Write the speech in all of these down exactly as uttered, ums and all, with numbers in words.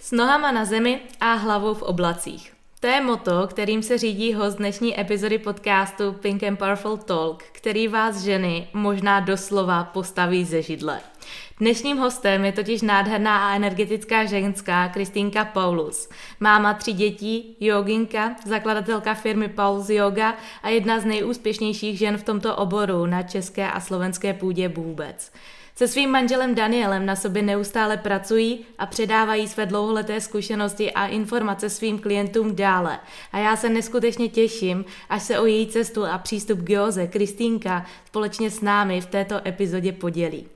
S nohama na zemi a hlavou v oblacích. To je motto, kterým se řídí host dnešní epizody podcastu Pink and Powerful Talk, který vás ženy možná doslova postaví ze židle. Dnešním hostem je totiž nádherná a energetická ženská Kristýnka Paulus, máma tří dětí, joginka, zakladatelka firmy Paulus Yoga a jedna z nejúspěšnějších žen v tomto oboru na české a slovenské půdě vůbec. Se svým manželem Danielem na sobě neustále pracují a předávají své dlouholeté zkušenosti a informace svým klientům dále. A já se neskutečně těším, až se o její cestu a přístup k józe Kristýnka společně s námi v této epizodě podělí.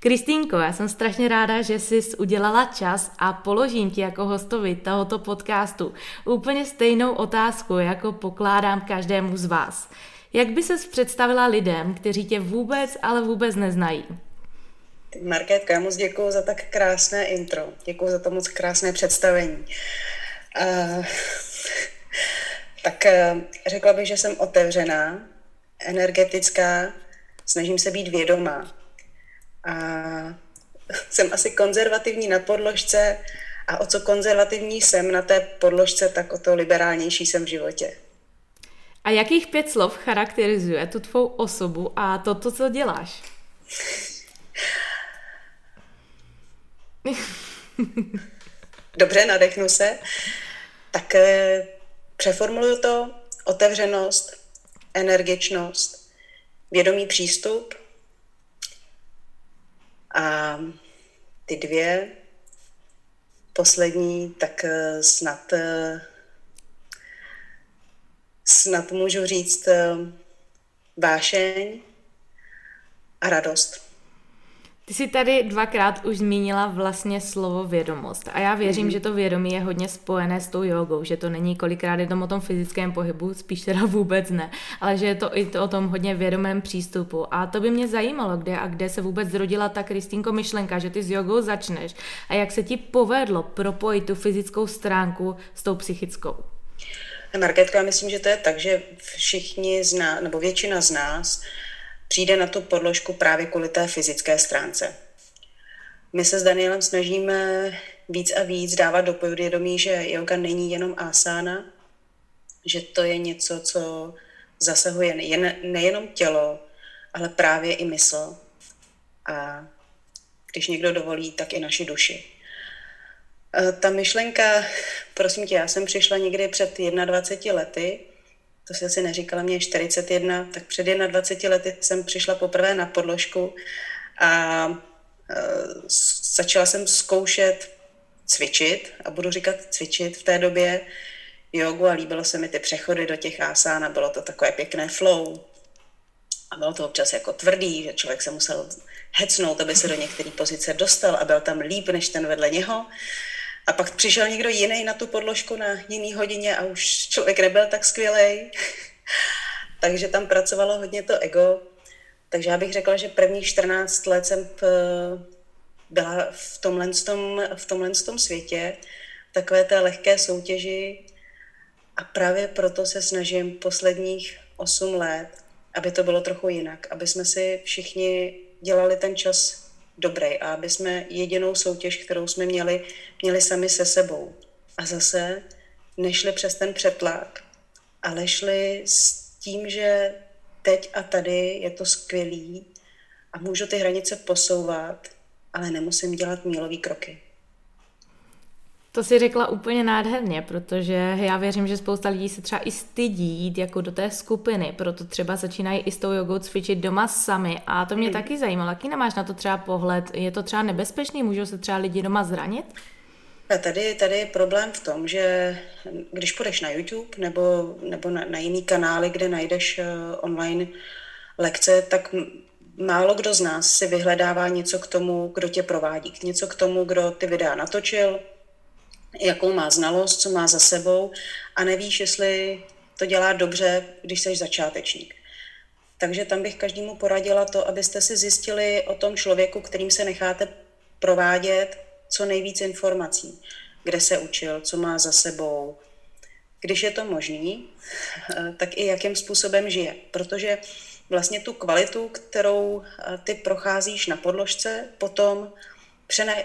Kristýnko, já jsem strašně ráda, že jsi udělala čas a položím ti jako hostovi tohoto podcastu úplně stejnou otázku, jako pokládám každému z vás. Jak by ses představila lidem, kteří tě vůbec, ale vůbec neznají? Markétko, já moc děkuju za tak krásné intro, děkuju za to moc krásné představení. Uh, tak uh, řekla bych, že jsem otevřená, energetická, snažím se být vědomá. A jsem asi konzervativní na podložce a o co konzervativní jsem na té podložce, tak o to liberálnější jsem v životě. A jakých pět slov charakterizuje tu tvou osobu a to, to co děláš? Dobře, nadechnu se. Tak přeformuluju to. Otevřenost, energičnost, vědomý přístup a ty dvě poslední, tak snad snad můžu říct vášeň a radost. Ty jsi tady dvakrát už zmínila vlastně slovo vědomost a já věřím, mm-hmm. že to vědomí je hodně spojené s tou jogou, že to není kolikrát jenom o tom fyzickém pohybu, spíš teda vůbec ne, ale že je to i to o tom hodně vědomém přístupu a to by mě zajímalo, kde a kde se vůbec zrodila ta Kristýnko myšlenka, že ty s jogou začneš a jak se ti povedlo propojit tu fyzickou stránku s tou psychickou. Markétko, já myslím, že to je tak, že všichni z nás, nebo většina z nás, přijde na tu podložku právě kvůli té fyzické stránce. My se s Danielem snažíme víc a víc dávat do povědomí, že yoga není jenom ásána, že to je něco, co zasahuje nejen, nejenom tělo, ale právě i mysl. A když někdo dovolí, tak i naši duši. Ta myšlenka, prosím tě, já jsem přišla někdy před dvaceti jedni lety, to si asi neříkala, mě je čtyřicet jedna, tak před dvaceti jedni lety jsem přišla poprvé na podložku a e, začala jsem zkoušet cvičit a budu říkat cvičit v té době jogu a líbilo se mi ty přechody do těch asán a bylo to takové pěkné flow a bylo to občas jako tvrdý, že člověk se musel hecnout, aby se do některé pozice dostal a byl tam líp než ten vedle něho. A pak přišel někdo jiný na tu podložku na jiný hodině a už člověk nebyl tak skvělej. Takže tam pracovalo hodně to ego. Takže já bych řekla, že prvních čtrnáct let jsem byla v tomhle, tom, v tomhle tom světě, takové té lehké soutěži. A právě proto se snažím posledních osm let, aby to bylo trochu jinak. Aby jsme si všichni dělali ten čas dobrý a aby jsme jedinou soutěž, kterou jsme měli, měli sami se sebou. A zase nešli přes ten přetlak, ale šli s tím, že teď a tady je to skvělý a můžu ty hranice posouvat, ale nemusím dělat mílový kroky. To si řekla úplně nádherně, protože já věřím, že spousta lidí se třeba i stydí jít jako do té skupiny, proto třeba začínají i s tou jogou cvičit doma sami a to mě hmm. taky zajímalo. Jaký máš na to třeba pohled? Je to třeba nebezpečný? Můžou se třeba lidi doma zranit? A tady, tady je problém v tom, že když půjdeš na YouTube nebo, nebo na, na jiný kanály, kde najdeš online lekce, tak málo kdo z nás si vyhledává něco k tomu, kdo tě provádí, něco k tomu, kdo ty videa natočil, jakou má znalost, co má za sebou a nevíš, jestli to dělá dobře, když jsi začátečník. Takže tam bych každému poradila to, abyste si zjistili o tom člověku, kterým se necháte provádět, co nejvíc informací, kde se učil, co má za sebou, když je to možný, tak i jakým způsobem žije. Protože vlastně tu kvalitu, kterou ty procházíš na podložce, potom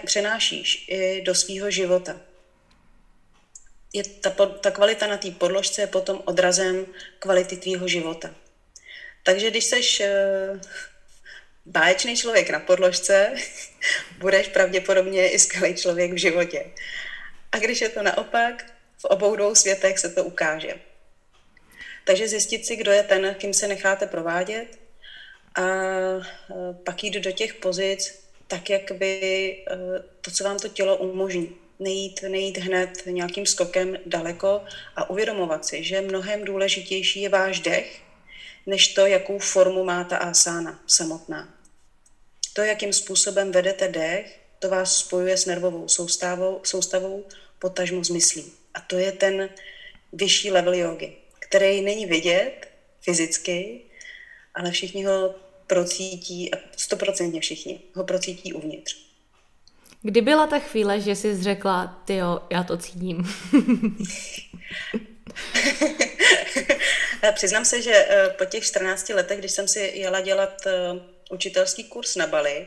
přenášíš i do svého života. Je ta, ta kvalita na té podložce je potom odrazem kvality tvýho života. Takže když seš báječný člověk na podložce, budeš pravděpodobně i skvělý člověk v životě. A když je to naopak, v obou dvou světech se to ukáže. Takže zjistit si, kdo je ten, kým se necháte provádět a pak jít do těch pozic tak, jak by to, co vám to tělo umožní. Nejít, nejít hned nějakým skokem daleko a uvědomovat si, že mnohem důležitější je váš dech, než to, jakou formu má ta asána samotná. To, jakým způsobem vedete dech, to vás spojuje s nervovou soustavou, soustavou potažmo s myslí. A to je ten vyšší level jógy, který není vidět fyzicky, ale všichni ho procítí, stoprocentně všichni ho procítí uvnitř. Kdy byla ta chvíle, že jsi řekla, tyjo, já to cítím? Přiznám se, že po těch čtrnácti letech, když jsem si jela dělat učitelský kurz na Bali,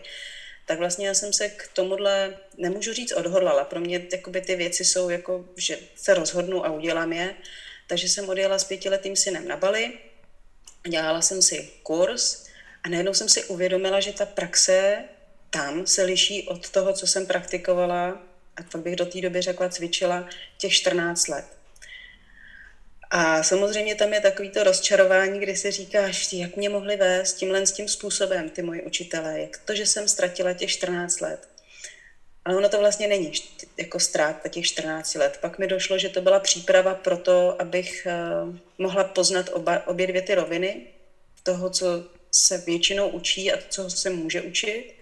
tak vlastně já jsem se k tomuhle, nemůžu říct, odhodlala. Pro mě jakoby, ty věci jsou, jako, že se rozhodnu a udělám je. Takže jsem odjela s pětiletým synem na Bali, dělala jsem si kurz a najednou jsem si uvědomila, že ta praxe tam se liší od toho, co jsem praktikovala, a pak bych do té doby řekla, cvičila těch čtrnáct let. A samozřejmě tam je takový to rozčarování, kdy si říkáš, jak mě mohli vést tímhle s tím způsobem ty moji učitelé, jak to, že jsem ztratila těch čtrnáct let. Ale ono to vlastně není jako ztráta těch čtrnáct let. Pak mi došlo, že to byla příprava pro to, abych mohla poznat oba, obě dvě ty roviny toho, co se většinou učí a co se může učit.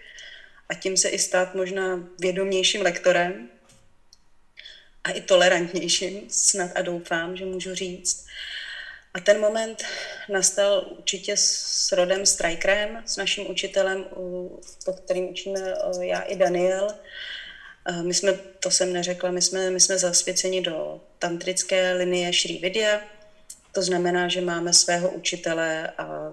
A tím se i stát možná vědomějším lektorem a i tolerantnějším, snad a doufám, že můžu říct. A ten moment nastal určitě s Rodem Strykerem, s naším učitelem, pod kterým učíme já i Daniel. My jsme, to jsem neřekla, my jsme, my jsme zasvěceni do tantrické linie Shrividya. To znamená, že máme svého učitele a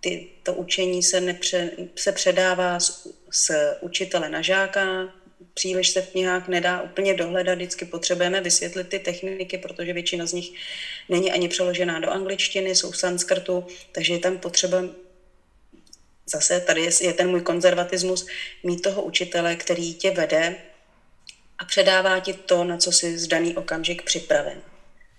ty, to učení se, nepře, se předává z, z učitele na žáka. Příliš se v knihách nedá úplně dohledat, vždycky potřebujeme vysvětlit ty techniky, protože většina z nich není ani přeložená do angličtiny, jsou v sanskrtu, takže je tam potřeba, zase tady je ten můj konzervatismus, mít toho učitele, který tě vede a předává ti to, na co jsi z daný okamžik připraven.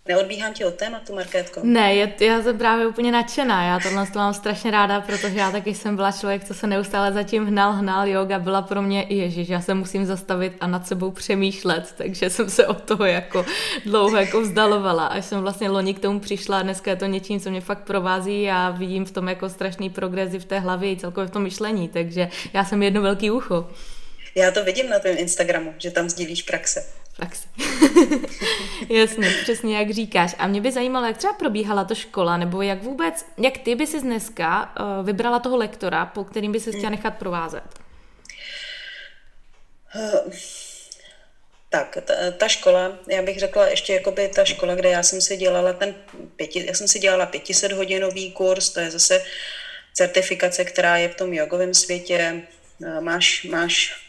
Neodbíhám ti od tématu, Markétko? Ne, já, já jsem právě úplně nadšená. Já tohle to mám strašně ráda, protože já taky jsem byla člověk, co se neustále zatím hnal, hnal. Yoga byla pro mě, ježiš, já se musím zastavit a nad sebou přemýšlet, takže jsem se od toho jako dlouho jako vzdalovala. Až jsem vlastně loni k tomu přišla, dneska je to něčím, co mě fakt provází. Já vidím v tom jako strašný progresi v té hlavě i celkově v tom myšlení, takže já jsem jedno velký ucho. Já to vidím na tvém Instagramu, že tam sdílíš praxe. Praxe. Jasně, přesně jak říkáš. A mě by zajímalo, jak třeba probíhala to škola, nebo jak vůbec, jak ty by si dneska uh, vybrala toho lektora, po kterým by se chtěla nechat provázet? Tak, ta, ta škola, já bych řekla ještě jakoby ta škola, kde já jsem si dělala ten pěti, já jsem si dělala pětiset hodinový kurz, to je zase certifikace, která je v tom jogovém světě. Máš, máš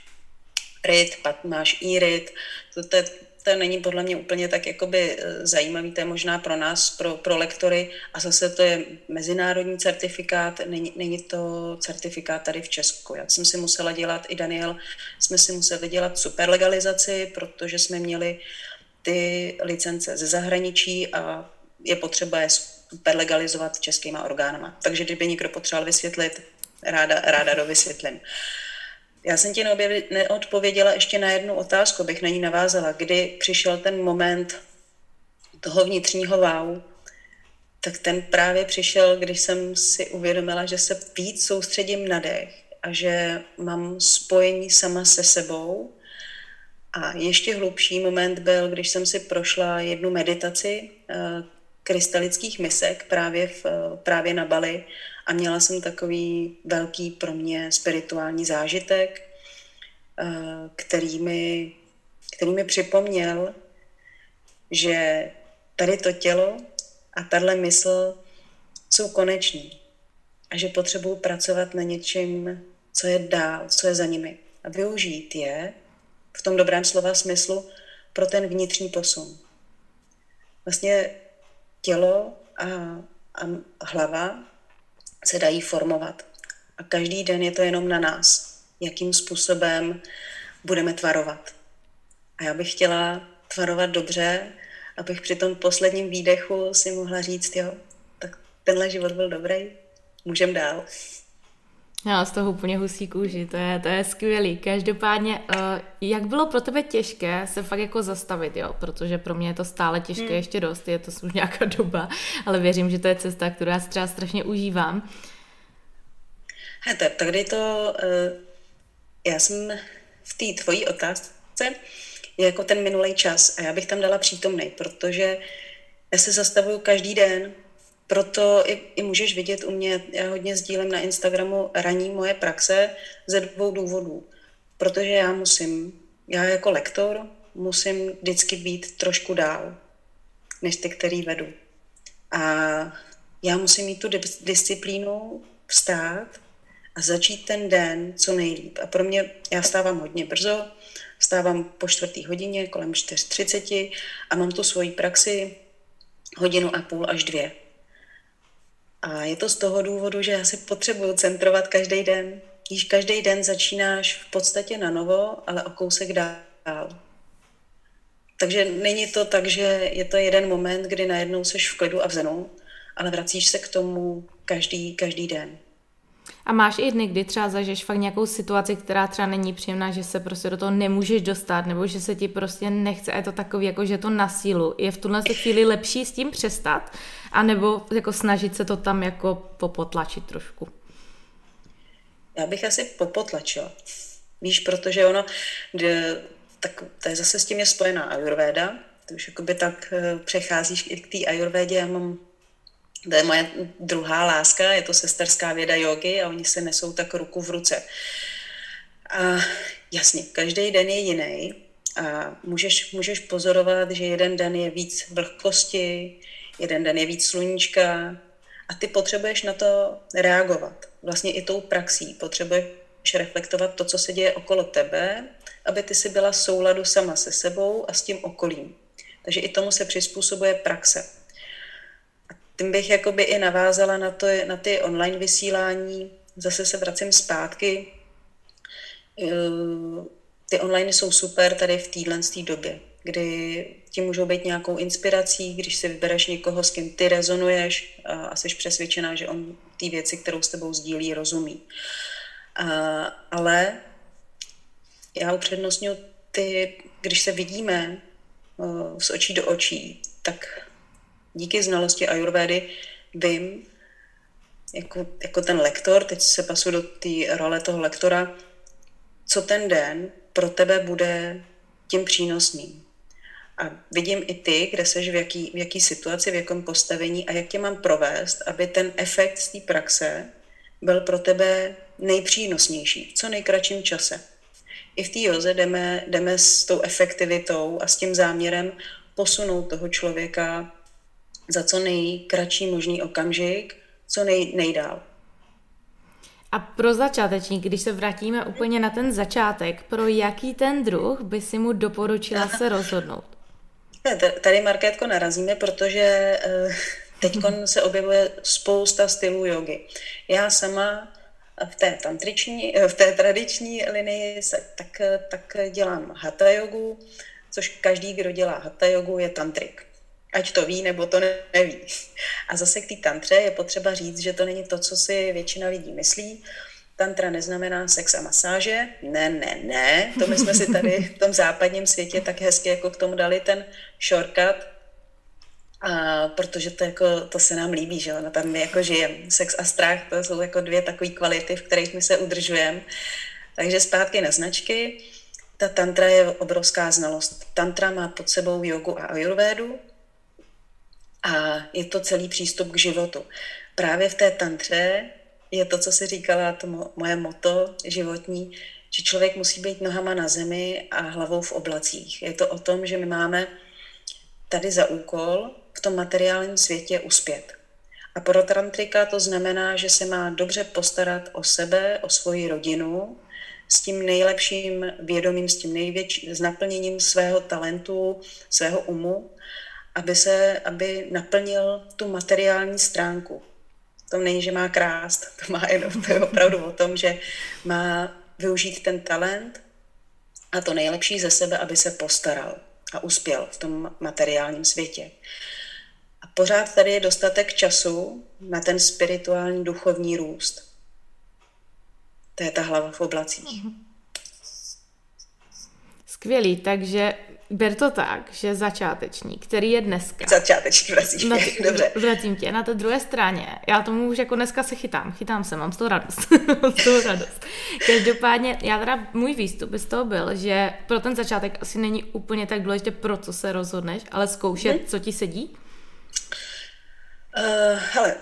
Rit, pak máš e-rit, to, to, to není podle mě úplně tak jakoby zajímavý, to je možná pro nás, pro, pro lektory a zase to je mezinárodní certifikát, není, není to certifikát tady v Česku. Já jsem si musela dělat, i Daniel, jsme si museli dělat superlegalizaci, protože jsme měli ty licence ze zahraničí a je potřeba je superlegalizovat českýma orgánama. Takže kdyby někdo potřeboval vysvětlit, ráda, ráda dovysvětlím. Já jsem ti neodpověděla ještě na jednu otázku, bych na ní navázala. Kdy přišel ten moment toho vnitřního wow, tak ten právě přišel, když jsem si uvědomila, že se víc soustředím na dech a že mám spojení sama se sebou. A ještě hlubší moment byl, když jsem si prošla jednu meditaci krystalických misek právě, v, právě na Bali a měla jsem takový velký pro mě spirituální zážitek, který mi, který mi připomněl, že tady to tělo a tahle mysl jsou koneční a že potřebuji pracovat na něčem, co je dál, co je za nimi a využít je v tom dobrém slova smyslu pro ten vnitřní posun. Vlastně tělo a, a hlava se dají formovat a každý den je to jenom na nás, jakým způsobem budeme tvarovat. A já bych chtěla tvarovat dobře, abych při tom posledním výdechu si mohla říct, jo, tak tenhle život byl dobrý, můžem dál. Já z toho úplně husí kůži, to je, to je skvělý. Každopádně, jak bylo pro tebe těžké se fakt jako zastavit, jo? Protože pro mě je to stále těžké, hmm. ještě dost, je to už nějaká doba, ale věřím, že to je cesta, kterou já si třeba strašně užívám. Hele, tady to, já jsem v té tvojí otázce, jako ten minulý čas a já bych tam dala přítomnej, protože já se zastavuju každý den, proto i, i můžeš vidět u mě, já hodně sdílím na Instagramu ranní moje praxe ze dvou důvodů, protože já musím, já jako lektor musím vždycky být trošku dál, než ty, který vedu. A já musím mít tu disciplínu vstát a začít ten den co nejlíp. A pro mě, já vstávám hodně brzo, vstávám po čtvrtý hodině, kolem čtyři třicet a mám tu svoji praxi hodinu a půl až dvě. A je to z toho důvodu, že já se potřebuju centrovat každý den. Již každý den začínáš v podstatě na novo, ale o kousek dál. Takže není to tak, že je to jeden moment, kdy najednou seš v klidu a v zenu, ale vracíš se k tomu každý, každý den. A máš i dny, kdy třeba zažiješ fakt nějakou situaci, která třeba není příjemná, že se prostě do toho nemůžeš dostat, nebo že se ti prostě nechce, je to takový, jako že to na sílu. Je v tuhle chvíli lepší s tím přestat, anebo jako snažit se to tam jako popotlačit trošku? Já bych asi popotlačila. Víš, protože ono, tak, to je zase s tím je spojená ajurvéda, to už jakoby tak přecházíš i k té ajurvédě, já mám to je moje druhá láska, je to sesterská věda jógy a oni se nesou tak ruku v ruce. A jasně, každý den je jiný a můžeš, můžeš pozorovat, že jeden den je víc vlhkosti, jeden den je víc sluníčka a ty potřebuješ na to reagovat. Vlastně i tou praxí potřebuješ reflektovat to, co se děje okolo tebe, aby ty si byla v souladu sama se sebou a s tím okolím. Takže i tomu se přizpůsobuje praxe. Tím bych jakoby i navázala na, to, na ty online vysílání. Zase se vracím zpátky. Ty online jsou super tady v téhle době, kdy ti můžou být nějakou inspirací, když si vybereš někoho, s kým ty rezonuješ a, a jsi přesvědčená, že on ty věci, kterou s tebou sdílí, rozumí. A, ale já upřednostňuji ty, když se vidíme z očí do očí, tak díky znalosti ajurvédy vím, jako, jako ten lektor, teď se pasu do té role toho lektora, co ten den pro tebe bude tím přínosným. A vidím i ty, kde seš, v jaký, v jaký situaci, v jakém postavení a jak tě mám provést, aby ten efekt z té praxe byl pro tebe nejpřínosnější, co nejkratším čase. I v té józe jdeme, jdeme s tou efektivitou a s tím záměrem posunout toho člověka za co nejkratší možný okamžik, co nej, nejdál. A pro začáteční, když se vrátíme úplně na ten začátek, pro jaký ten druh by si mu doporučila se rozhodnout? Tady, Markétko, narazíme, protože teď se objevuje spousta stylů jogy. Já sama v té tantriční, v té tradiční linii tak, tak dělám hatha jogu, což každý, kdo dělá hatha jogu, je tantrik. Ať to ví, nebo to neví. A zase k té tantře je potřeba říct, že to není to, co si většina lidí myslí. Tantra neznamená sex a masáže. Ne, ne, ne. To my jsme si tady v tom západním světě tak hezky jako k tomu dali ten shortcut. A protože to, jako, to se nám líbí, že ono tam jako žijeme. Sex a strach, to jsou jako dvě takové kvality, v kterých my se udržujeme. Takže zpátky na značky. Ta tantra je obrovská znalost. Tantra má pod sebou jogu a ajurvédu a je to celý přístup k životu. Právě v té tantře je to, co si říkala, to mo- moje motto životní, že člověk musí být nohama na zemi a hlavou v oblacích. Je to o tom, že my máme tady za úkol v tom materiálním světě uspět. A pro tantrika to znamená, že se má dobře postarat o sebe, o svoji rodinu, s tím nejlepším vědomím, s tím největším, s naplněním svého talentu, svého umu, aby se, aby naplnil tu materiální stránku. To není, že má krást, to má jenom, to je opravdu o tom, že má využít ten talent a to nejlepší ze sebe, aby se postaral a uspěl v tom materiálním světě. A pořád tady je dostatek času na ten spirituální duchovní růst. To je ta hlava v oblacích. Skvělý, takže ber to tak, že začátečník, který je dneska... Začátečník, vracím tě, dobře. Vracím tě, na té druhé straně. Já tomu už jako dneska se chytám, chytám se, mám z toho radost. z toho radost. Každopádně, já teda, můj výstup z toho byl, že pro ten začátek asi není úplně tak důležité, pro co se rozhodneš, ale zkoušet, hmm. co ti sedí. Uh, hele,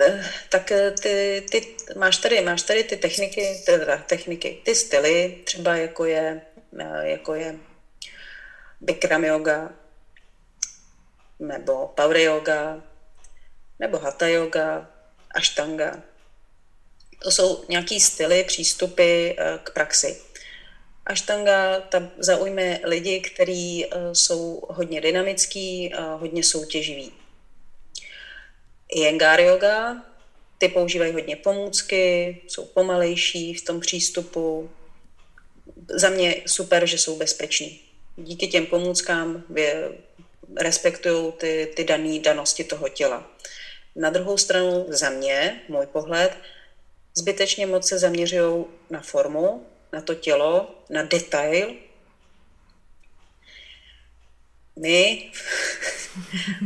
tak ty, ty máš, tady, máš tady ty techniky, teda techniky, ty styly, třeba jako je, jako je Bikram yoga, nebo Power yoga, nebo Hatha yoga, Ashtanga. To jsou nějaký styly, přístupy k praxi. Ashtanga tam zaujme lidi, kteří jsou hodně dynamický, hodně soutěživí. Iyengar yoga, ty používají hodně pomůcky, jsou pomalejší v tom přístupu. Za mě super, že jsou bezpeční. Díky těm pomůckám respektují ty, ty dané danosti toho těla. Na druhou stranu za mě, můj pohled, zbytečně moc se zaměřují na formu, na to tělo, na detail. My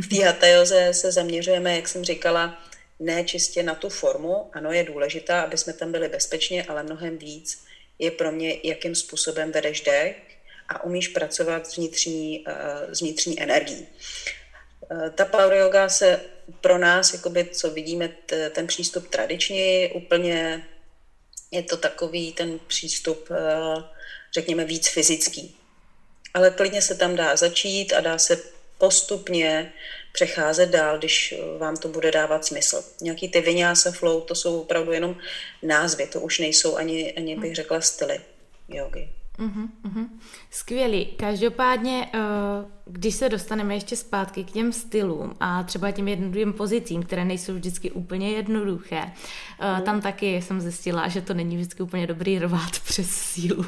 v té hatha józe se zaměřujeme, jak jsem říkala, ne čistě na tu formu. Ano, je důležitá, aby jsme tam byli bezpečně, ale mnohem víc je pro mě, jakým způsobem vedeš dech a umíš pracovat s vnitřní, s vnitřní energií. Ta power yoga se pro nás, jakoby, co vidíme, ten přístup tradiční, úplně je to takový ten přístup, řekněme, víc fyzický. Ale klidně se tam dá začít a dá se postupně přecházet dál, když vám to bude dávat smysl. Nějaký ty vinyasa flow, to jsou opravdu jenom názvy, to už nejsou ani, ani bych řekla, styly jógy. Uhum, uhum. Skvělý. Každopádně, když se dostaneme ještě zpátky k těm stylům a třeba těm jednoduchým pozicím, které nejsou vždycky úplně jednoduché, uhum. Tam taky jsem zjistila, že to není vždycky úplně dobrý rvát přes sílu.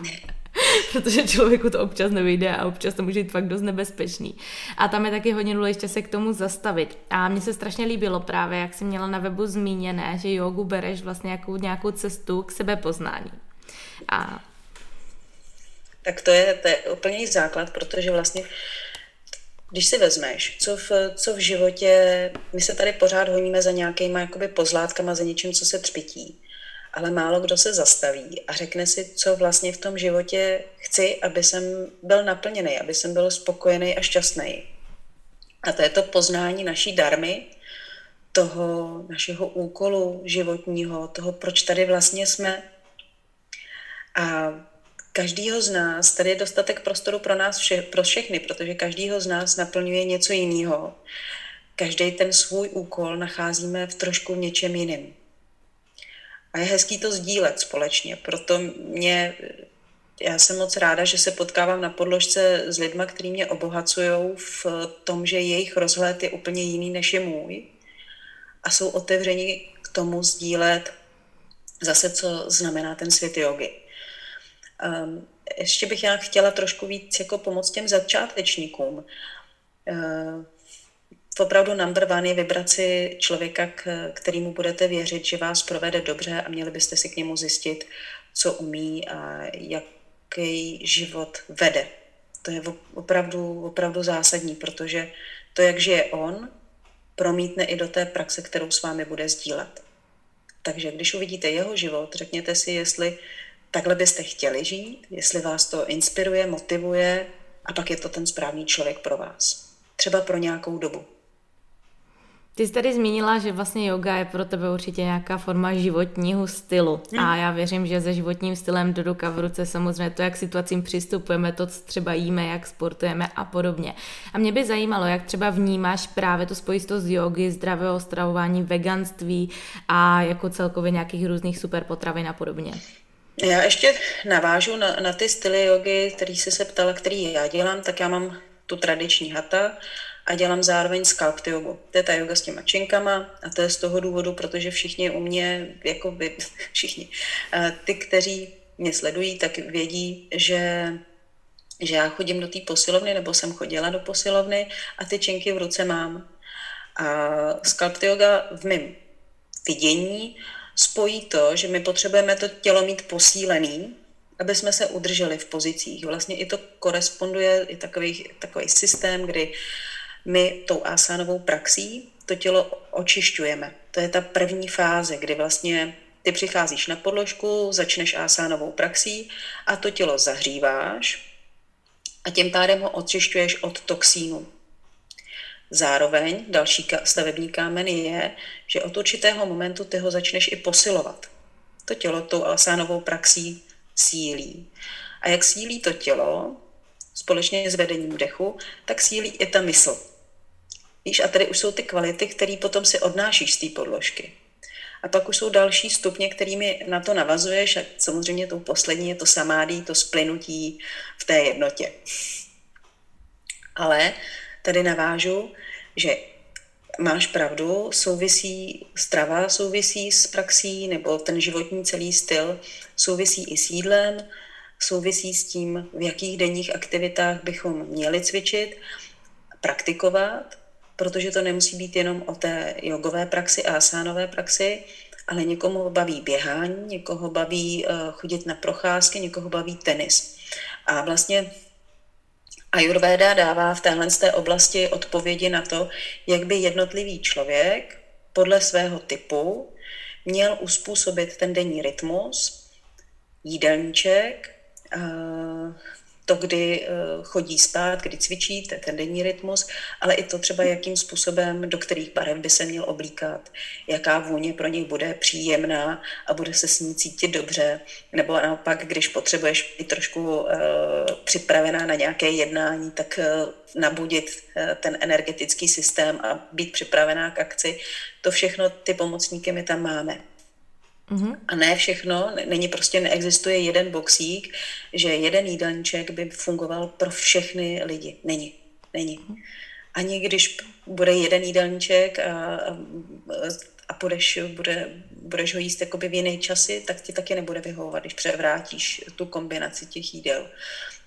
Protože člověku to občas nevyjde a občas to může být fakt dost nebezpečný. A tam je taky hodně důležité se k tomu zastavit. A mně se strašně líbilo právě, jak jsi měla na webu zmíněné, že jógu bereš vlastně nějakou, nějakou cestu k sebepoznání. A tak to je, to je úplný základ, protože vlastně, když si vezmeš, co v, co v životě, my se tady pořád honíme za nějakýma jakoby pozlátkama, za něčím, co se třpytí, ale málo kdo se zastaví a řekne si, co vlastně v tom životě chci, aby jsem byl naplněný, aby jsem byl spokojený a šťastný. A to je to poznání naší darmy, toho našeho úkolu životního, toho, proč tady vlastně jsme. A každýho z nás, tady je dostatek prostoru pro nás vše, pro všechny, protože každýho z nás naplňuje něco jiného. Každý ten svůj úkol nacházíme v trošku něčem jiným. A je hezký to sdílet společně, proto mě, já jsem moc ráda, že se potkávám na podložce s lidma, kteří mě obohacují v tom, že jejich rozhled je úplně jiný, než je můj. A jsou otevřeni k tomu sdílet zase, co znamená ten svět jógy. Um, ještě bych já chtěla trošku víc jako pomoct těm začátečníkům. Uh, opravdu number one je vybrat si člověka, k, kterýmu budete věřit, že vás provede dobře a měli byste si k němu zjistit, co umí a jaký život vede. To je opravdu, opravdu zásadní, protože to, jak žije on, promítne i do té praxe, kterou s vámi bude sdílet. Takže když uvidíte jeho život, řekněte si, jestli takhle byste chtěli žít, jestli vás to inspiruje, motivuje a pak je to ten správný člověk pro vás. Třeba pro nějakou dobu. Ty jsi tady zmínila, že vlastně yoga je pro tebe určitě nějaká forma životního stylu. Hmm. A já věřím, že se životním stylem do ruka v ruce samozřejmě to, jak situacím přistupujeme, to, co třeba jíme, jak sportujeme a podobně. A mě by zajímalo, jak třeba vnímáš právě tu spojitost jógy, zdravého stravování, veganství a jako celkově nějakých různých superpotravin a podobně. Já ještě navážu na, na ty styly jógy, který jsi se ptala, který já dělám, tak já mám tu tradiční hatha a dělám zároveň sculpt jogu. To je ta joga s těma činkama a to je z toho důvodu, protože všichni u mě, jako by, všichni, ty, kteří mě sledují, tak vědí, že, že já chodím do té posilovny, nebo jsem chodila do posilovny a ty činky v ruce mám. A sculpt yoga v mém vidění spojí to, že my potřebujeme to tělo mít posílený, aby jsme se udrželi v pozicích. Vlastně i to koresponduje, je takový, takový systém, kdy my tou asánovou praxí to tělo očišťujeme. To je ta první fáze, kdy vlastně ty přicházíš na podložku, začneš asánovou praxí a to tělo zahříváš a tím pádem ho očišťuješ od toxínů. Zároveň další stavební kámen je, že od určitého momentu ty ho začneš i posilovat. To tělo tou asánovou praxí sílí. A jak sílí to tělo, společně s vedením dechu, tak sílí i ta mysl. Víš, a tady už jsou ty kvality, které potom si odnášíš z té podložky. A pak už jsou další stupně, kterými na to navazuješ a samozřejmě tou poslední je to samádí, to splynutí v té jednotě. Ale tady navážu, že máš pravdu, souvisí strava, souvisí s praxí nebo ten životní celý styl, souvisí i s jídlem, souvisí s tím, v jakých denních aktivitách bychom měli cvičit, praktikovat, protože to nemusí být jenom o té jogové praxi a asánové praxi, ale někomu baví běhání, někoho baví chodit na procházky, někoho baví tenis. A vlastně Ayurveda dává v téhle z té oblasti odpovědi na to, jak by jednotlivý člověk podle svého typu měl uspůsobit ten denní rytmus, jídelníček, to, kdy chodí spát, kdy cvičí, ten denní rytmus, ale i to třeba, jakým způsobem, do kterých barev by se měl oblíkat, jaká vůně pro něj bude příjemná a bude se s ní cítit dobře, nebo naopak, když potřebuješ i trošku uh, připravená na nějaké jednání, tak uh, nabudit uh, ten energetický systém a být připravená k akci. To všechno ty pomocníky my tam máme. A ne všechno, není prostě neexistuje jeden boxík, že jeden jídelníček by fungoval pro všechny lidi. Není, není. Ani když bude jeden jídelníček a, a, a budeš, bude, budeš ho jíst jakoby v jiné časy, tak ti taky nebude vyhovovat, když převrátíš tu kombinaci těch jídel.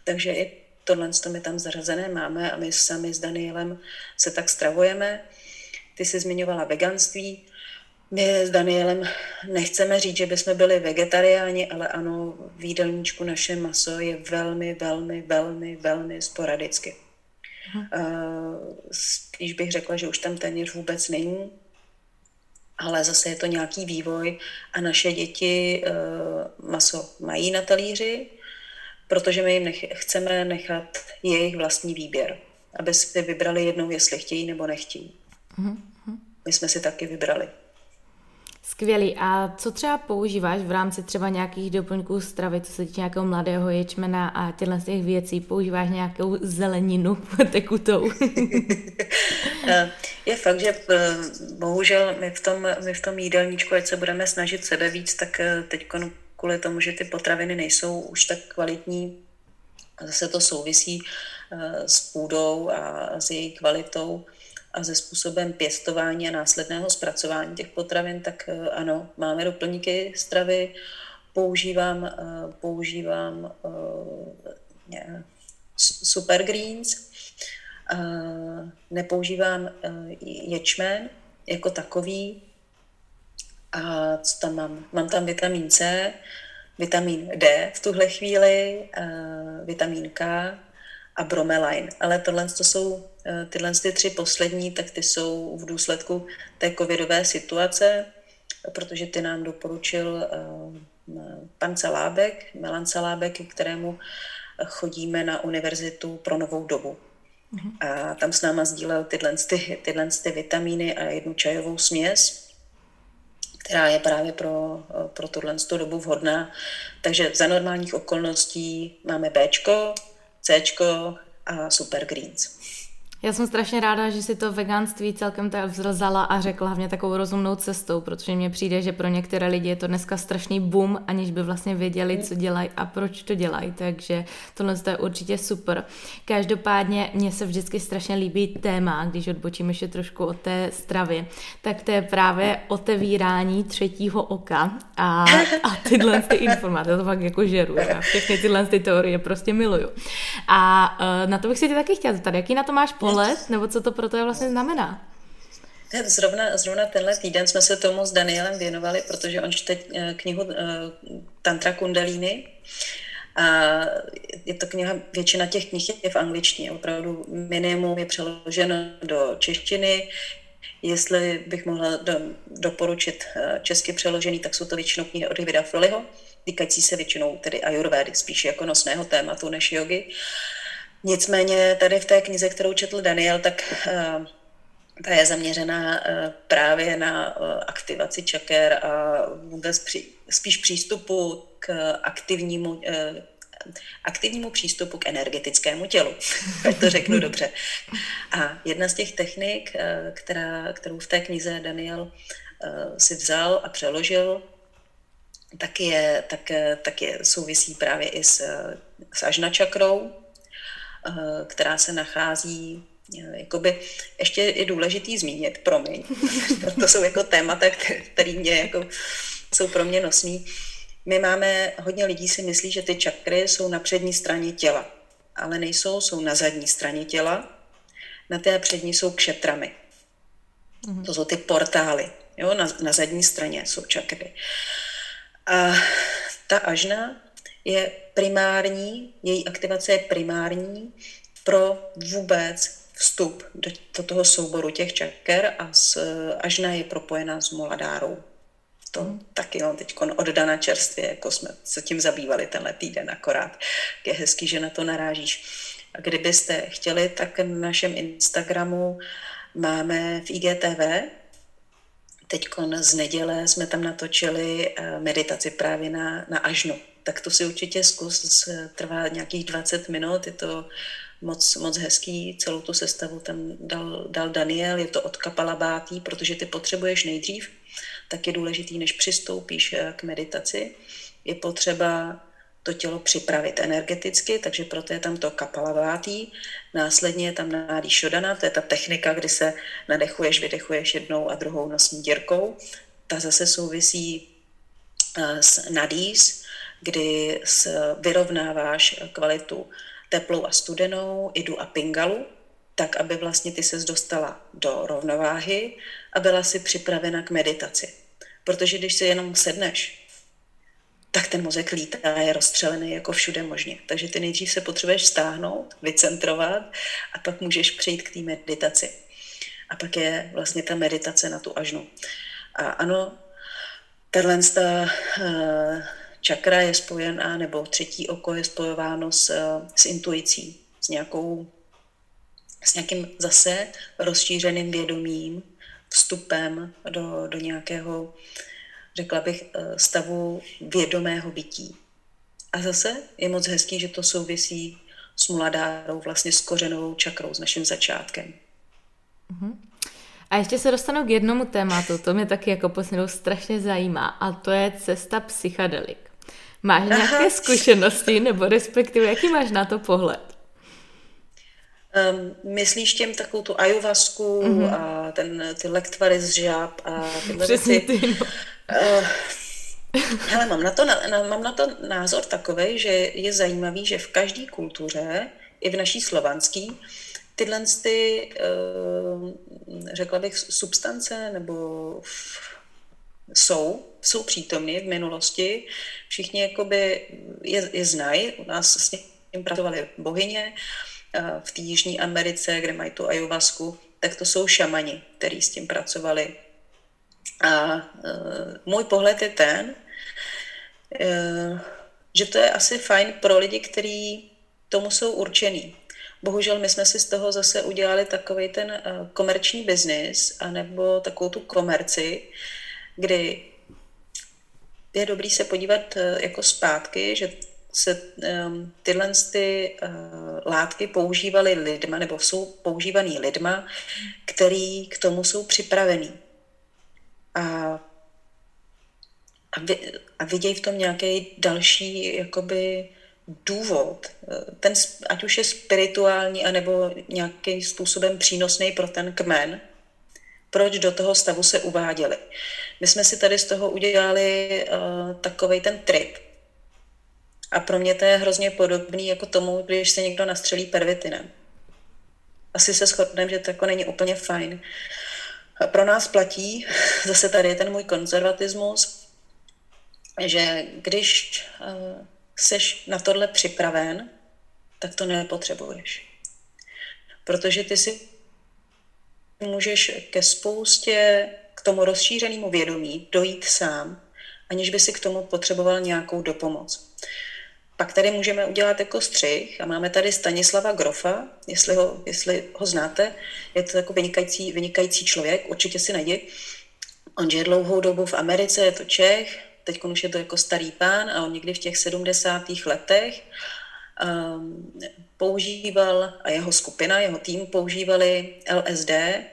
Takže i tohle to my tam zařazené máme a my sami s Danielem se tak stravujeme. Ty jsi zmiňovala veganství. My s Danielem nechceme říct, že bychom byli vegetariáni, ale ano, v jídelníčku naše maso je velmi, velmi, velmi, velmi sporadicky. Uh, spíš bych řekla, že už tam téměř vůbec není, ale zase je to nějaký vývoj a naše děti uh, maso mají na talíři, protože my jim nech- chceme nechat jejich vlastní výběr, aby si vybrali jednou, jestli chtějí nebo nechtějí. My jsme si taky vybrali. Skvělý. A co třeba používáš v rámci třeba nějakých doplňků stravy, co se týče nějakého mladého ječmena a těchto z těch věcí? Používáš nějakou zeleninu tekutou? Je fakt, že bohužel my v tom, my v tom jídelníčku, ať se budeme snažit sebe víc, tak teď kvůli tomu, že ty potraviny nejsou už tak kvalitní, zase to souvisí s půdou a s její kvalitou a se způsobem pěstování a následného zpracování těch potravin, tak ano, máme doplňky stravy, používám, používám ne, super greens, nepoužívám ječmen jako takový a co tam mám? Mám tam vitamin C, vitamin D v tuhle chvíli, vitamin K a bromelain. Ale tohle to jsou, tyhle ty tři poslední, tak ty jsou v důsledku té covidové situace, protože ty nám doporučil pan Celábek, Milan Celábek, kterému chodíme na univerzitu pro novou dobu. A tam s náma sdílel tyhle, ty, tyhle ty vitamíny a jednu čajovou směs, která je právě pro, pro tuhle dobu vhodná. Takže za normálních okolností máme Bčko, Cčko a Super Greens. Já jsem strašně ráda, že si to veganství celkem tak vzrazala a řekla hlavně takovou rozumnou cestou, protože mně přijde, že pro některé lidi je to dneska strašný boom, aniž by vlastně věděli, co dělají a proč to dělají, takže tohle je určitě super. Každopádně mně se vždycky strašně líbí téma, když odbočíme ještě trošku od té stravy, tak to je právě otevírání třetího oka a, a tyhle ty informace, to fakt jako žeru, já všechny tyhle ty teorie prostě miluju. A na to bych si ty taky chtěla zeptat, jaký na to máš pohled? Let, nebo co to pro to vlastně znamená? Zrovna, zrovna tenhle týden jsme se tomu s Danielem věnovali, protože on čte knihu Tantra Kundalini a je to kniha, většina těch knih je v angličtině, opravdu minimum je přeloženo do češtiny. Jestli bych mohla do, doporučit česky přeložený, tak jsou to většinou knihy od Hvidy Frolliho, týkající se většinou tedy ajurvédy, spíše jako nosného tématu než jogy. Nicméně tady v té knize, kterou četl Daniel, tak uh, ta je zaměřená uh, právě na uh, aktivaci čaker a vůbec při, spíš přístupu k aktivnímu, uh, aktivnímu přístupu k energetickému tělu, ať to řeknu dobře. A jedna z těch technik, uh, která, kterou v té knize Daniel uh, si vzal a přeložil, tak, je, tak, tak je, souvisí právě i s, s ajna čakrou, která se nachází, jakoby, ještě je důležitý zmínit, promiň, to jsou jako témata, které mě jako, jsou pro mě nosný. My máme, hodně lidí si myslí, že ty čakry jsou na přední straně těla, ale nejsou, jsou na zadní straně těla, na té přední jsou kšetrami, to jsou ty portály, jo? Na, na zadní straně jsou čakry. A ta ajna je primární, její aktivace je primární pro vůbec vstup do toho souboru těch čaker a s, ajna je propojená s muladárou. To mm. taky on teď oddana čerstvě, jako jsme se tím zabývali tenhle týden akorát. Je hezký, že na to narážíš. A kdybyste chtěli, tak na našem Instagramu máme v I G T V, teď z neděle jsme tam natočili meditaci právě na, na ajnu. Tak to si určitě zkus, trvá nějakých dvacet minut, je to moc, moc hezký, celou tu sestavu tam dal, dal Daniel, je to od kapalabhátí, protože ty potřebuješ nejdřív, tak je důležitý, než přistoupíš k meditaci, je potřeba to tělo připravit energeticky, takže proto je tam to kapalabhátí, následně je tam nádi šodana, to je ta technika, kdy se nadechuješ, vydechuješ jednou a druhou nosní dírkou, ta zase souvisí s nadís, kdy vyrovnáváš kvalitu teplou a studenou, idu a pingalu, tak, aby vlastně ty ses dostala do rovnováhy a byla si připravena k meditaci. Protože když si jenom sedneš, tak ten mozek lítá a je rozstřelený jako všude možně. Takže ty nejdřív se potřebuješ stáhnout, vycentrovat a pak můžeš přejít k té meditaci. A pak je vlastně ta meditace na tu ajnu. A ano, tato ta, uh, čakra je spojená, nebo třetí oko je spojováno s, s intuicí, s, nějakou, s nějakým zase rozšířeným vědomím, vstupem do, do nějakého, řekla bych, stavu vědomého bytí. A zase je moc hezký, že to souvisí s muladárou, vlastně s kořenovou čakrou, s naším začátkem. Mm-hmm. A ještě se dostanu k jednomu tématu, to mě taky jako poslednou strašně zajímá, a to je cesta psychedelik. Máš nějaké Aha. zkušenosti, nebo respektive, jaký máš na to pohled? Um, myslíš těm takovou tu ajuvasku mm-hmm. a ten, ty lektvary z žáb a tyhle Přesně ty... ty no. uh, hele, mám na to, na, na, mám na to názor takovej, že je zajímavý, že v každé kultuře, i v naší slovanský, tyhle ty, řekla bych, substance nebo jsou, jsou přítomny v minulosti. Všichni jakoby je, je znají, u nás s ním pracovali bohyně, v té Jižní Americe, kde mají tu ayahuasku, tak to jsou šamani, kteří s tím pracovali. A můj pohled je ten, že to je asi fajn pro lidi, kteří tomu jsou určený. Bohužel my jsme si z toho zase udělali takovej ten komerční biznis, anebo takovou tu komerci, kdy je dobrý se podívat jako zpátky, že se um, tyhle ty, uh, látky používaly lidma, nebo jsou používaný lidma, který k tomu jsou připravený. A, a, vi, a vidějí v tom nějaký další jakoby důvod, ten, ať už je spirituální, anebo nějakým způsobem přínosný pro ten kmen, proč do toho stavu se uváděli. My jsme si tady z toho udělali uh, takovej ten trip. A pro mě to je hrozně podobný jako tomu, když se někdo nastřelí pervitinem. Asi se shodneme, že to jako není úplně fajn. A pro nás platí, zase tady je ten můj konzervatismus, že když uh, seš na tohle připraven, tak to nepotřebuješ. Protože ty si můžeš ke spoustě, k tomu rozšířenému vědomí dojít sám, aniž by si k tomu potřeboval nějakou dopomoc. Pak tady můžeme udělat jako střih a máme tady Stanislava Grofa, jestli ho, jestli ho znáte, je to jako vynikající, vynikající člověk, určitě si najdi. On žije dlouhou dobu v Americe, je to Čech, teď už je to jako starý pán a on někdy v těch sedmdesátých letech um, používal, a jeho skupina, jeho tým používali L S D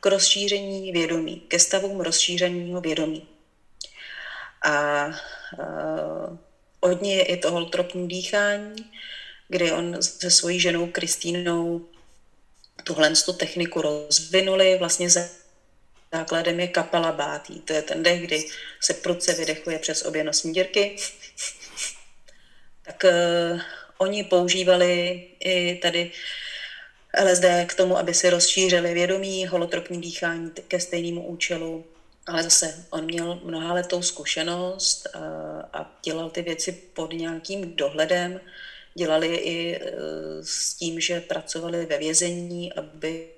k rozšíření vědomí, ke stavům rozšířeného vědomí. A uh, od něj je i to holotropní dýchání, kdy on se svojí ženou Kristýnou tuhle techniku rozvinuli. Vlastně základem je kapala bátí. To je ten dech, kdy se prudce vydechuje přes obě nosní dírky. Tak uh, oni používali i tady L S D k tomu, aby si rozšířili vědomí, holotropní dýchání ke stejnému účelu. Ale zase on měl mnohaletou zkušenost a, a dělal ty věci pod nějakým dohledem. Dělali i s tím, že pracovali ve vězení, aby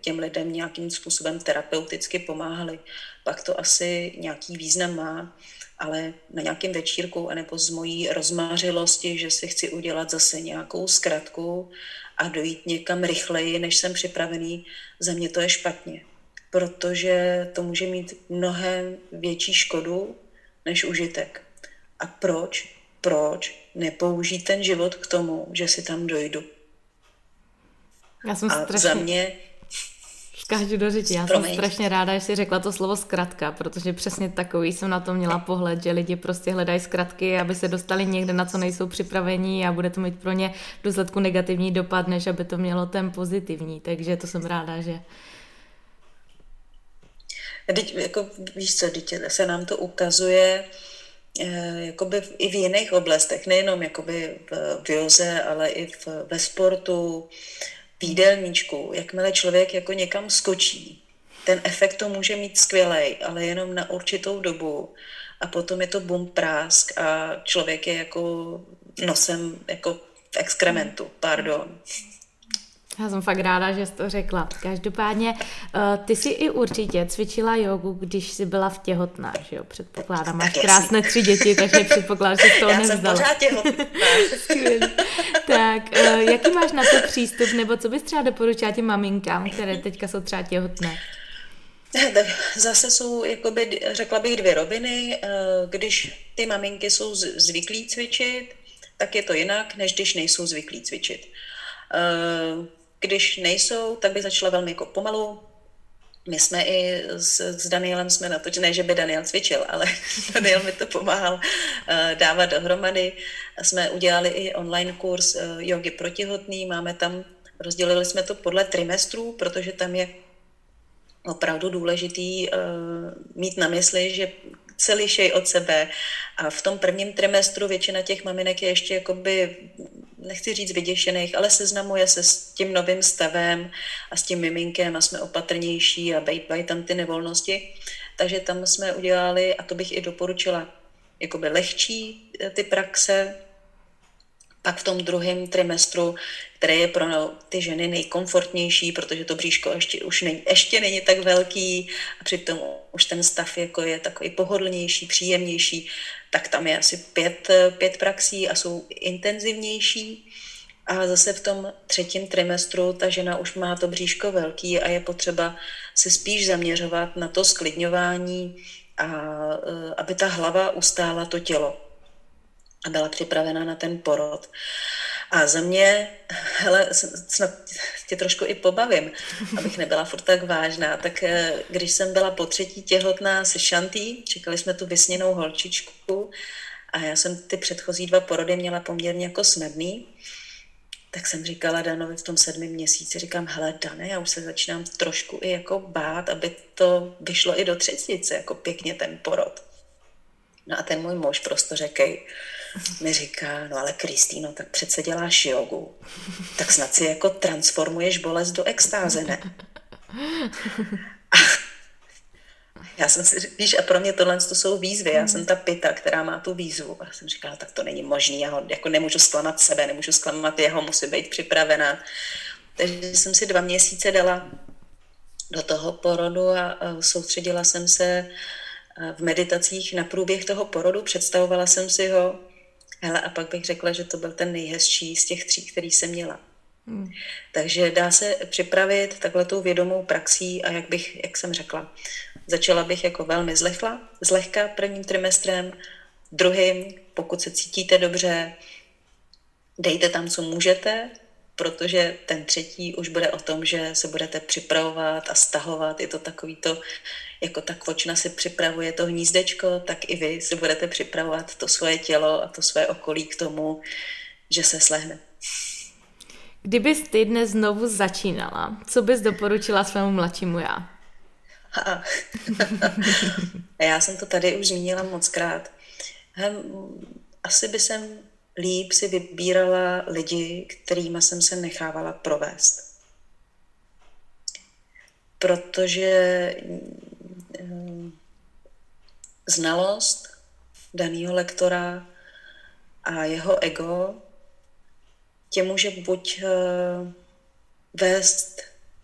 těm lidem nějakým způsobem terapeuticky pomáhali. Pak to asi nějaký význam má, ale na nějakým večírku anebo z mojí rozmářilosti, že si chci udělat zase nějakou zkratku a dojít někam rychleji, než jsem připravený, za mě to je špatně. Protože to může mít mnohem větší škodu než užitek. A proč, proč nepoužít ten život k tomu, že si tam dojdu? Já jsem a strašně... za mě... Skážu do řeči, já Promiň. jsem strašně ráda, že jsi řekla to slovo zkratka, protože přesně takový jsem na to měla pohled, že lidi prostě hledají zkratky, aby se dostali někde, na co nejsou připravení a bude to mít pro ně v důsledku negativní dopad, než aby to mělo ten pozitivní. Takže to jsem ráda, že... Teď, jako, víš co, se nám to ukazuje eh, jakoby v, i v jiných oblastech, nejenom jakoby v, v józe, ale i v, ve sportu, v jídelníčku. Jakmile člověk jako někam skočí, ten efekt to může mít skvělej, ale jenom na určitou dobu. A potom je to bum prásk a člověk je jako nosem jako v exkrementu, pardon. Já jsem fakt ráda, že jsi to řekla. Každopádně, ty jsi i určitě cvičila jogu, když jsi byla v těhotná, že jo? Předpokládám, máš krásné tři děti, takže předpokládám, že jsi toho nevzdala. Já jsem pořád těhotná. Tak, jaký máš na to přístup, nebo co bys třeba doporučila těm maminkám, které teďka jsou třeba těhotné? Tak zase jsou, jakoby, řekla bych, dvě roviny. Když ty maminky jsou zvyklí cvičit, tak je to jinak, než když nejsou zvyklí cvičit. Když nejsou, tak by začala velmi jako pomalu. My jsme i s, s Danielem jsme na to, ne, že by Daniel cvičil, ale Daniel mi to pomáhal uh, dávat dohromady. Jsme udělali i online kurz uh, jogy pro těhotný. Máme tam, rozdělili jsme to podle trimestrů, protože tam je opravdu důležitý uh, mít na mysli, že se lišej od sebe. A v tom prvním trimestru většina těch maminek je ještě jakoby, nechci říct vyděšených, ale seznamuje se s tím novým stavem a s tím miminkem a jsme opatrnější a bejbají tam ty nevolnosti. Takže tam jsme udělali, a to bych i doporučila, jakoby lehčí ty praxe. A v tom druhém trimestru, které je pro ty ženy nejkomfortnější, protože to bříško ještě, už není, ještě není tak velký a přitom už ten stav jako je takový pohodlnější, příjemnější, tak tam je asi pět, pět praxí a jsou intenzivnější. A zase v tom třetím trimestru ta žena už má to bříško velký a je potřeba se spíš zaměřovat na to sklidňování, a aby ta hlava ustála to tělo a byla připravena na ten porod. A za mě, hele, snad tě trošku i pobavím, abych nebyla furt tak vážná, tak když jsem byla po třetí těhotná se Šantý, čekali jsme tu vysněnou holčičku a já jsem ty předchozí dva porody měla poměrně jako snadný, tak jsem říkala Danovi v tom sedmém měsíci, říkám, hele Dane, já už se začínám trošku i jako bát, aby to vyšlo i do třicetice, jako pěkně ten porod. No a ten můj muž prostě řekej, mi říká, no ale Kristýno, tak přece děláš jogu, tak snad si jako transformuješ bolest do extáze, ne? A já jsem si, víš, a pro mě tohle to jsou výzvy, já jsem ta pita, která má tu výzvu. A jsem říkala, tak to není možný, já ho jako nemůžu zklamat sebe, nemůžu zklamat jeho, musím být připravená. Takže jsem si dva měsíce dala do toho porodu a soustředila jsem se v meditacích na průběh toho porodu, představovala jsem si ho, hele, a pak bych řekla, že to byl ten nejhezčí z těch tří, který jsem měla. Hmm. Takže dá se připravit takhletou vědomou praxí a jak bych, jak jsem řekla, začala bych jako velmi zlehla, zlehka prvním trimestrem, druhým, pokud se cítíte dobře, dejte tam, co můžete, protože ten třetí už bude o tom, že se budete připravovat a stahovat. Je to takový to, jako ta kvočna si připravuje to hnízdečko, tak i vy si budete připravovat to svoje tělo a to svoje okolí k tomu, že se slehne. Kdybys ty dnes znovu začínala, co bys doporučila svému mladšímu já? Já jsem to tady už zmínila mockrát. Asi by jsem líp si vybírala lidi, kterýma jsem se nechávala provést. Protože znalost daného lektora a jeho ego tě může buď vést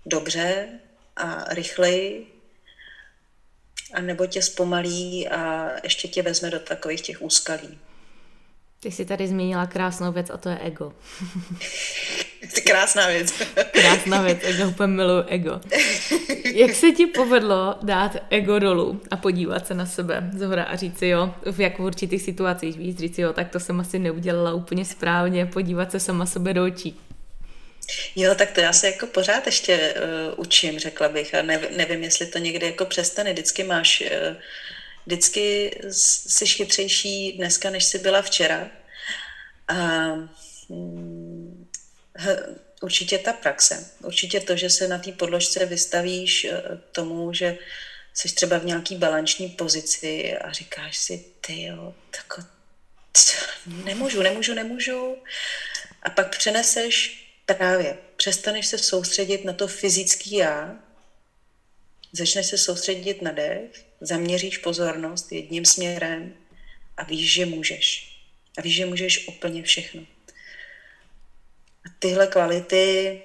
dobře a rychleji, anebo tě zpomalí a ještě tě vezme do takových těch úskalí. Ty jsi tady zmínila krásnou věc a to je ego. Krásná věc. Krásná věc, ego, úplně miluji ego. Jak se ti povedlo dát ego dolů a podívat se na sebe zhora a říct si jo, v jak v určitých situacích, víš, říct si jo, tak to jsem asi neudělala úplně správně, podívat se sama sebe do očí. Jo, tak to já se jako pořád ještě uh, učím, řekla bych, a nev, nevím, jestli to někdy jako přestane, vždycky máš... Uh, Vždycky jsi chytřejší dneska, než jsi byla včera. A určitě ta praxe. Určitě to, že se na té podložce vystavíš tomu, že jsi třeba v nějaký balanční pozici a říkáš si, tyjo, tako, nemůžu, nemůžu, nemůžu. A pak přeneseš právě, přestaneš se soustředit na to fyzický já, začneš se soustředit na dech, zaměříš pozornost jedním směrem a víš, že můžeš. A víš, že můžeš úplně všechno. A tyhle kvality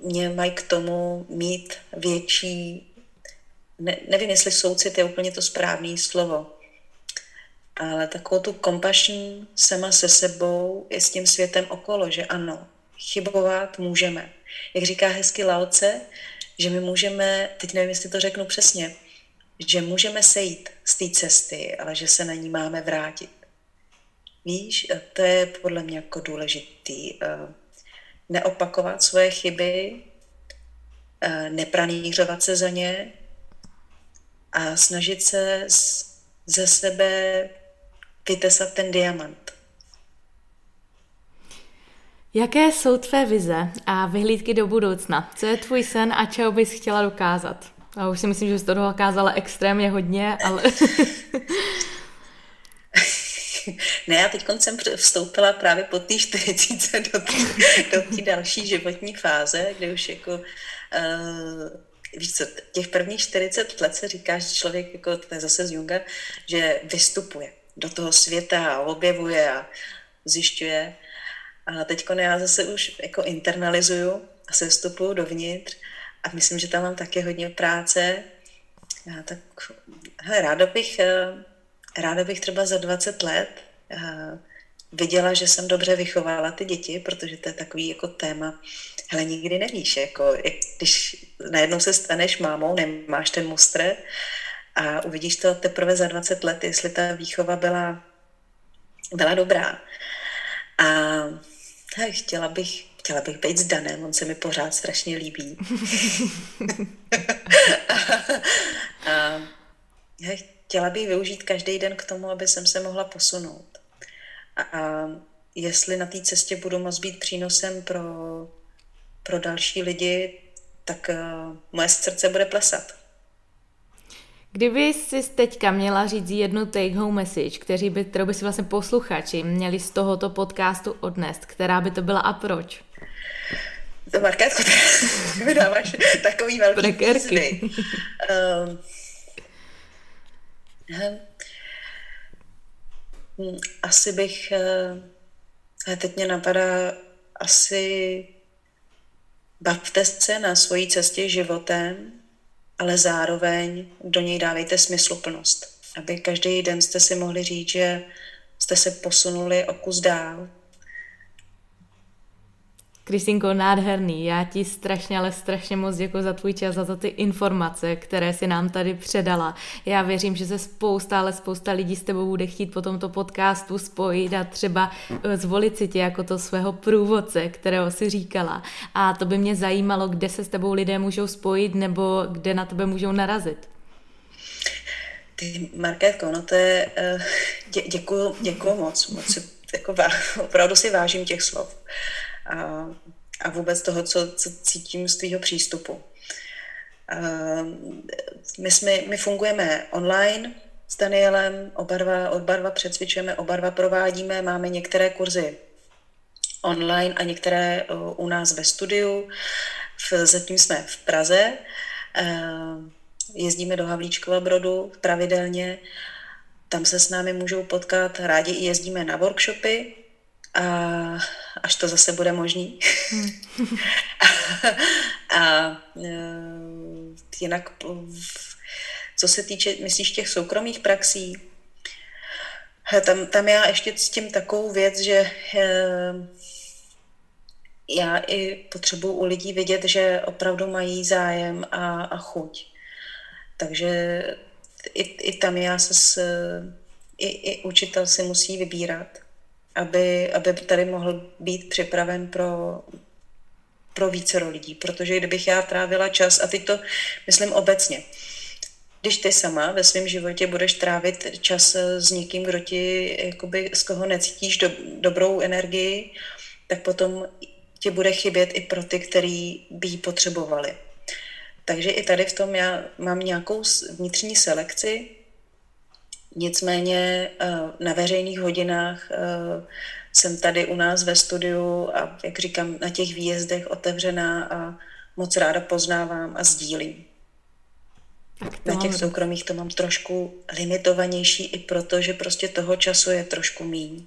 mě mají k tomu mít větší, ne, nevím, jestli soucit je úplně to správné slovo, ale takovou tu kompašní sama se sebou i s tím světem okolo, že ano, chybovat můžeme. Jak říká hezky Laozi, že my můžeme, teď nevím, jestli to řeknu přesně, že můžeme sejít z té cesty, ale že se na ní máme vrátit. Víš, to je podle mě jako důležitý. Neopakovat svoje chyby, nepranířovat se za ně a snažit se ze sebe vytesat ten diamant. Jaké jsou tvé vize a vyhlídky do budoucna? Co je tvůj sen a čeho bys chtěla dokázat? A už si myslím, že jsi to dokázala extrémně hodně, ale... Ne, já teď jsem vstoupila právě po té čtyřicítce do té další životní fáze, kde už jako... Uh, víš co, těch prvních čtyřicet let se říká, že člověk, jako to je zase z Junga, že vystupuje do toho světa a objevuje a zjišťuje. A teďko já zase už jako internalizuju a se vstupuju dovnitř a myslím, že tam mám taky hodně práce. Já tak, hele, ráda bych, ráda bych třeba za dvacet let viděla, že jsem dobře vychovala ty děti, protože to je takový jako téma, hele, nikdy nevíš, jako když najednou se staneš mámou, nemáš ten mustr a uvidíš to teprve za dvacet let, jestli ta výchova byla, byla dobrá. A hej, chtěla bych, chtěla bych být s Danem, on se mi pořád strašně líbí. a, a, hej, chtěla bych využít každý den k tomu, aby jsem se mohla posunout. A, a jestli na té cestě budu moct být přínosem pro, pro další lidi, tak a, moje srdce bude plesat. Kdyby jsi teďka měla říct jednu take-home message, který by, kterou by si vlastně posluchači měli z tohoto podcastu odnést, která by to byla a proč? To, Markétko, ty mi dáváš takový velký pízdy. Uh, asi bych, uh, teď mě napadá, asi bavte se na svojí cestě životem, ale zároveň do něj dávejte smysluplnost. Aby každý den jste si mohli říct, že jste se posunuli o kus dál. Kristýnko, nádherný. Já ti strašně, ale strašně moc děkuji za tvůj čas a za ty informace, které si nám tady předala. Já věřím, že se spousta, ale spousta lidí s tebou bude chtít po tomto podcastu spojit a třeba zvolit si tě jako to svého průvodce, kterého si říkala. A to by mě zajímalo, kde se s tebou lidé můžou spojit nebo kde na tebe můžou narazit. Ty, Markétko, no to je... Dě, děkuju, děkuju moc. moc jako, opravdu si vážím těch slov. A, a vůbec toho, co, co cítím z tvýho přístupu. A my, jsme, my fungujeme online s Danielem, oba dva, oba dva přecvičujeme, oba dva provádíme, máme některé kurzy online a některé u nás ve studiu. V, zatím jsme v Praze, jezdíme do Havlíčkova Brodu pravidelně, tam se s námi můžou potkat, rádi i jezdíme na workshopy, a až to zase bude možný. a, a, a jinak, co se týče, myslíš, těch soukromých praxí, tam, tam já ještě s tím takovou věc, že já i potřebuji u lidí vidět, že opravdu mají zájem a, a chuť. Takže i, i tam já se s, i, i učitel si musí vybírat. Aby, aby tady mohl být připraven pro, pro vícero lidí, protože kdybych já trávila čas, a teď to myslím obecně, když ty sama ve svém životě budeš trávit čas s někým, kdo ti, jakoby, z koho necítíš do, dobrou energii, tak potom ti bude chybět i pro ty, který by ji potřebovali. Takže i tady v tom já mám nějakou vnitřní selekci. Nicméně na veřejných hodinách jsem tady u nás ve studiu a, jak říkám, na těch výjezdech otevřená a moc ráda poznávám a sdílím. Na těch soukromých to mám trošku limitovanější i proto, že prostě toho času je trošku míň.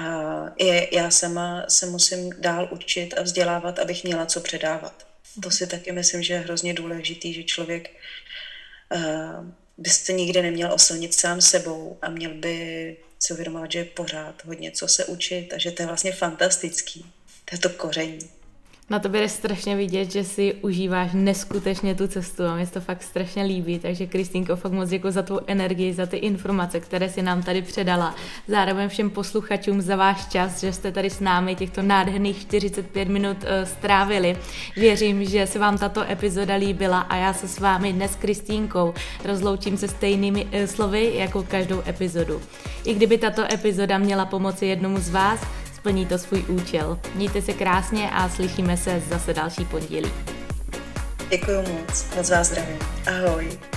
A i já sama se musím dál učit a vzdělávat, abych měla co předávat. To si taky myslím, že je hrozně důležitý, že člověk... byste nikdy neměl oslnit sám sebou a měl by si uvědomovat, že je pořád hodně co se učit a že to je vlastně fantastický, to je to koření. Na tobě je strašně vidět, že si užíváš neskutečně tu cestu a mě to fakt strašně líbí, takže Kristýnko, fakt moc děkuji za tvou energii, za ty informace, které si nám tady předala. Zároveň všem posluchačům za váš čas, že jste tady s námi těchto nádherných čtyřicet pět minut strávili. Věřím, že se vám tato epizoda líbila a já se s vámi dnes, Kristýnkou, rozloučím se stejnými slovy jako každou epizodu. I kdyby tato epizoda měla pomoci jednomu z vás, plní to svůj účel. Mějte se krásně a slyšíme se zase další pondělí. Děkuju moc, moc vás zdravím. Ahoj.